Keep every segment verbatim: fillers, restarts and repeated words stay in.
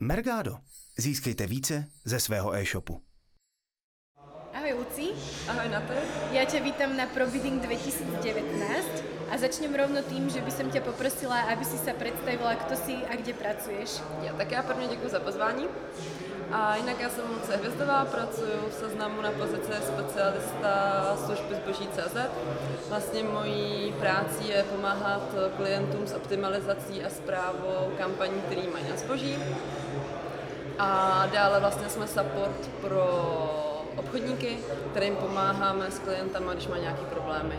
Mergado. Získejte více ze svého e-shopu. Ahoj Luci. Ahoj Nato. Já tě vítám na ProBidding dva tisíce devatenáct a začnem rovno tím, že by jsem tě poprosila, aby si se představila, kdo jsi a kde pracuješ. Ja, tak já prvně děkuji za pozvání. A jinak já jsem Lucie Hvězdová, pracuji v Seznamu na pozici specialista služby zboží tečka cé zet. Vlastně mojí práci je pomáhat klientům s optimalizací a správou kampaní, které mají na zboží. A dále vlastně jsme support pro obchodníky, kterým pomáháme s klientama, když mají nějaké problémy.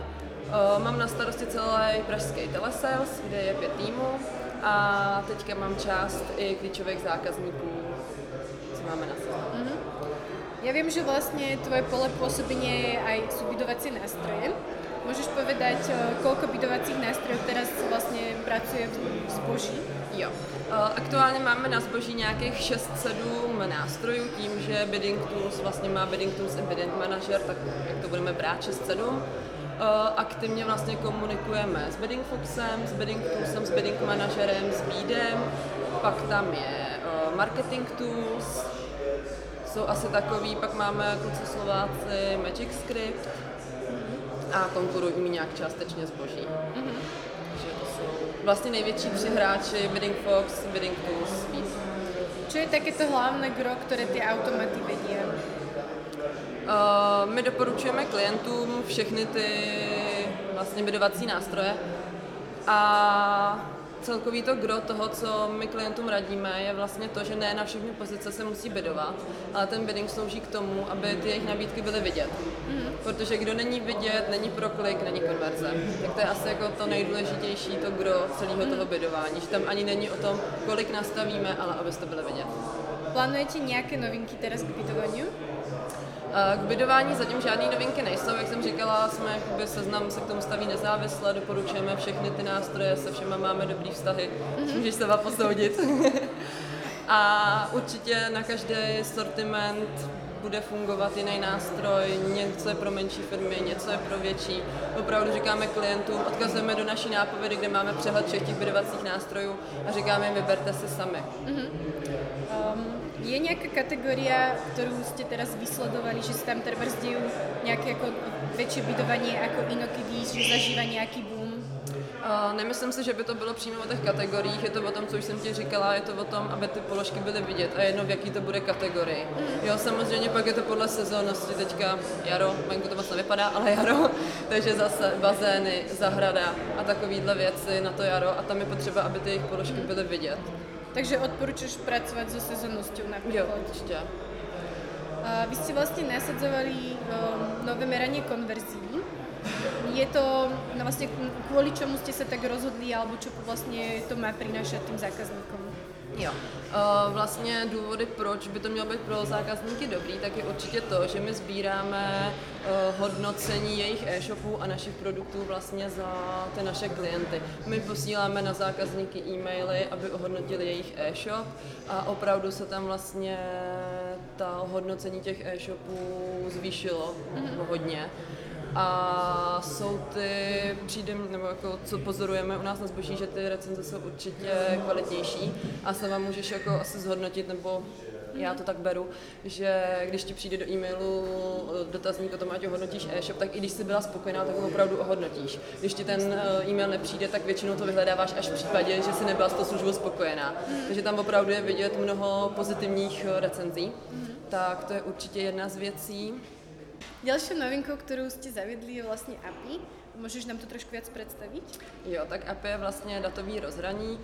Mám na starosti celý pražský telesales, kde je pět týmů a teďka mám část i klíčových zákazníků. Uh-huh. Ja viem, že vlastne tvoje pole pôsobenie aj sú bidovacie nástroje. Môžeš povedať, koľko bidovacích nástrojov teraz vlastne pracuje v zboží? Jo. Aktuálně máme na zboží nějakých šest sedm nástrojů, tím, že Bidding Tools vlastně má Bidding Tools Event Manager, tak jak to budeme brát šest sedm. Aktivně vlastně komunikujeme s BiddingFoxem, s Bidding Toolsem, s Bidding Managerem, s Bidem, pak tam je Marketing Tools, jsou asi takový, pak máme Kluci Slováci, Magic Script a konkurujeme nějak částečně zboží. Mm-hmm. Takže to jsou vlastně největší tři hráči, BiddingFox, Bidding Tools, Bidem. Co je také to hlavné gro, které ty automaty vedí? Uh, my doporučujeme klientům všechny ty vlastně bidovací nástroje a celkový to gro toho, co my klientům radíme, je vlastně to, že ne na všechny pozice se musí bidovat, ale ten bidding slouží k tomu, aby ty jejich nabídky byly vidět. Mm-hmm. Protože kdo není vidět, není proklik, není konverze. Tak to je asi jako to nejdůležitější, to gro celého mm-hmm. toho bidování, že tam ani není o tom, kolik nastavíme, ale aby to bylo vidět. Plánujete nějaké novinky teraz k bidování? K bidování zatím žádné novinky nejsou, jak jsem říkala, jsme jakoby Seznam se k tomu staví nezávisle, doporučujeme všechny ty nástroje, se všema máme dobrý vztahy, mm-hmm. můžeš se vás posoudit. A určitě na každý sortiment bude fungovat jiný nástroj, něco je pro menší firmy, něco je pro větší. Opravdu říkáme klientům, odkazujeme do naší nápovědy, kde máme přehled všech těch bidovacích nástrojů a říkáme jim, vyberte si sami. Mm-hmm. Um... Je nějaká kategorie, kterou jste teraz vysledovali, že se tam třeba dějí nějaké jako větší bidování jako inokedy, že zažívá nějaký boom? Uh, nemyslím si, že by to bylo přímo o těch kategoriích, je to o tom, co už jsem ti říkala, je to o tom, aby ty položky byly vidět a jedno v jaký to bude kategorii. Mm. Jo, samozřejmě pak je to podle sezónnosti, teďka jaro, venku to moc nevypadá, ale jaro, takže zase bazény, zahrada a takovýhle věci na to jaro a tam je potřeba, aby ty jejich položky byly vidět. Takže odporučuješ pracovat so sezónností například? Jo, určitě. Vy jste vlastně nasadzovali nové meranie konverzí. Je to, no vlastně kvůli čemu jste se tak rozhodli, alebo čo vlastně to má prinášať tým zákazníkům? Jo. Vlastně důvody, proč by to mělo být pro zákazníky dobrý, tak je určitě to, že my sbíráme hodnocení jejich e-shopů a našich produktů vlastně za ty naše klienty. My posíláme na zákazníky e-maily, aby ohodnotili jejich e-shop a opravdu se tam vlastně ta hodnocení těch e-shopů zvýšilo mm-hmm. hodně. A jsou ty, přijde, nebo jako, co pozorujeme u nás na zboží, že ty recenze jsou určitě kvalitnější a sama můžeš jako asi zhodnotit, nebo já to tak beru, že když ti přijde do e-mailu dotazník o tom, ať ohodnotíš e-shop, tak i když jsi byla spokojená, tak ho opravdu ohodnotíš. Když ti ten e-mail nepřijde, tak většinou to vyhledáváš až v případě, že jsi nebyla s tou službou spokojená. Takže tam opravdu je vidět mnoho pozitivních recenzí, tak to je určitě jedna z věcí. Další novinkou, kterou jste zavedli, je vlastně á pé í. Můžeš nám to trošku víc představit? Jo, tak á pé í je vlastně datový rozhraní.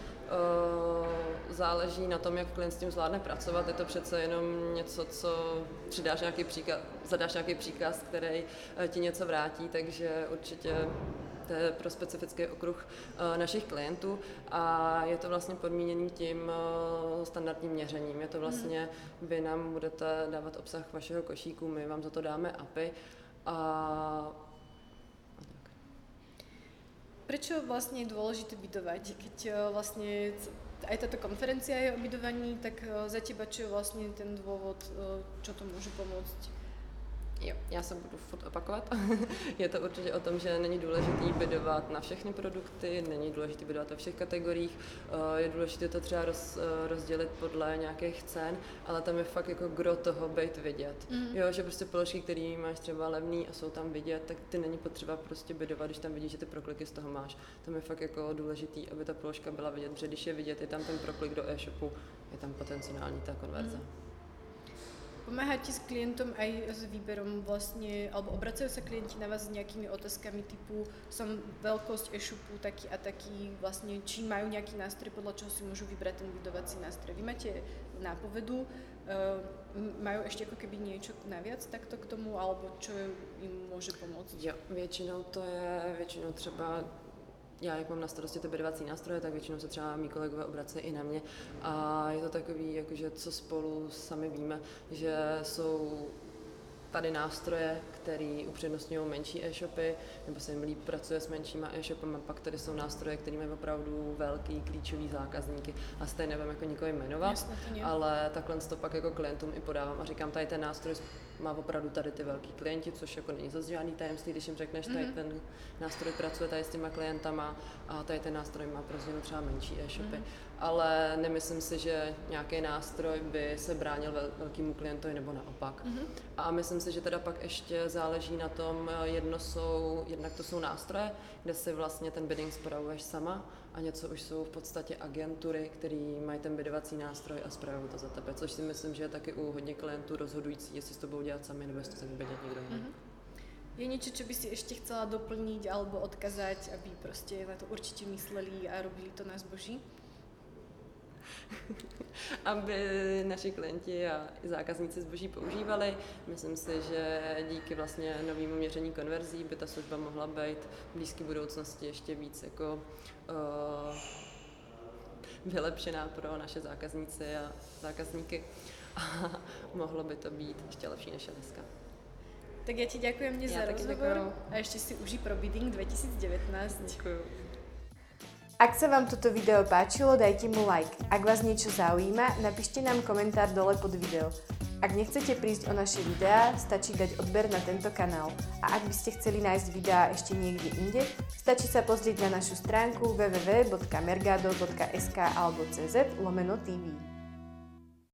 Záleží na tom, jak klient s tím zvládne pracovat. Je to přece jenom něco, co přidáš nějaký příkaz, zadáš nějaký příkaz, který ti něco vrátí, takže určitě to je pro specifický okruh našich klientů a je to vlastně podmíněný tím standardním měřením. Je to vlastně, vy nám budete dávat obsah vašeho košíku, my vám za to dáme á pé í. A... Proč vlastně je důležité bidovat? Když vlastně aj tato konference je o bidování, tak za teba čo je vlastně ten důvod, co to může pomoct? Jo, já se budu furt opakovat. Je to určitě o tom, že není důležité bidovat na všechny produkty, není důležité bidovat ve všech kategoriích, je důležité to třeba roz, rozdělit podle nějakých cen, ale tam je fakt jako gro toho být vidět. Mm. Jo, že prostě položky, které máš třeba levný a jsou tam vidět, tak ty není potřeba prostě bidovat, když tam vidíš, že ty prokliky z toho máš. Tam je fakt jako důležité, aby ta položka byla vidět, protože když je vidět, je tam ten proklik do e-shopu, je tam potenciální ta konverze. Mm. Pomáhá ti s klientům aj s výberom vlastně, alebo obracají se klienti na vás s nějakými otázkami typu som velkost e-shopu taky a taky vlastně, či mají nějaký nástroj, podle čeho si můžu vybrat ten budovací nástroj. Vy máte nápovedu, mají ještě jako keby něco navíc takto k tomu, alebo čo jim může pomoct? Jo, většinou to je, většinou třeba já, jak mám na starosti ty bidovací nástroje, tak většinou se třeba mý kolegové obracejí i na mě. A je to takový, jakože co spolu sami víme, že jsou tady nástroje, které upřednostňují menší e-shopy, nebo se jim líp pracuje s menšíma e-shopama, pak tady jsou nástroje, které mají opravdu velký klíčový zákazníky. A stejně nevím, jako nikoho jmenovat, jasně, ale takhle to pak jako klientům i podávám a říkám, tady ten nástroj má opravdu tady ty velký klienti, což jako není zase žádný tajemství, když jim řekneš, tady mm-hmm. ten nástroj pracuje tady s těma klientama a tady ten nástroj má prostě třeba menší e-shopy. Mm-hmm. Ale nemyslím si, že nějaký nástroj by se bránil velkému klientovi nebo naopak. Mm-hmm. A myslím si, že teda pak ještě záleží na tom, jedno jsou, jednak to jsou nástroje, kde si vlastně ten bidding spravuješ sama, a něco už jsou v podstatě agentury, který mají ten bidovací nástroj a spravují to za tebe, což si myslím, že je taky u hodně klientů rozhodující, jestli s tobou dělat sami, nebo jestli to vybidět někdo jiný. Mm-hmm. Je něco, co by si ještě chtěla doplnit alebo odkazat, aby prostě na to určitě mysleli a robili to na zboží? Aby naši klienti a zákazníci zboží používali. Myslím si, že díky vlastně novému měření konverzí by ta služba mohla být v blízké budoucnosti ještě víc jako uh, vylepšená pro naše zákazníci a zákazníky. A mohlo by to být ještě lepší než dneska. Tak já ti děkuji mě já za rozhovor děkuju. A ještě si užij ProBidding dvetisíc devätnásť. Děkuju. Ak sa vám toto video páčilo, dajte mu like. Ak vás niečo zaujíma, napíšte nám komentár dole pod video. Ak nechcete prísť o naše videá, stačí dať odber na tento kanál. A ak by ste chceli nájsť videá ešte niekde inde, stačí sa pozrieť na našu stránku w w w bodka mergado bodka s k alebo cz lomeno tv.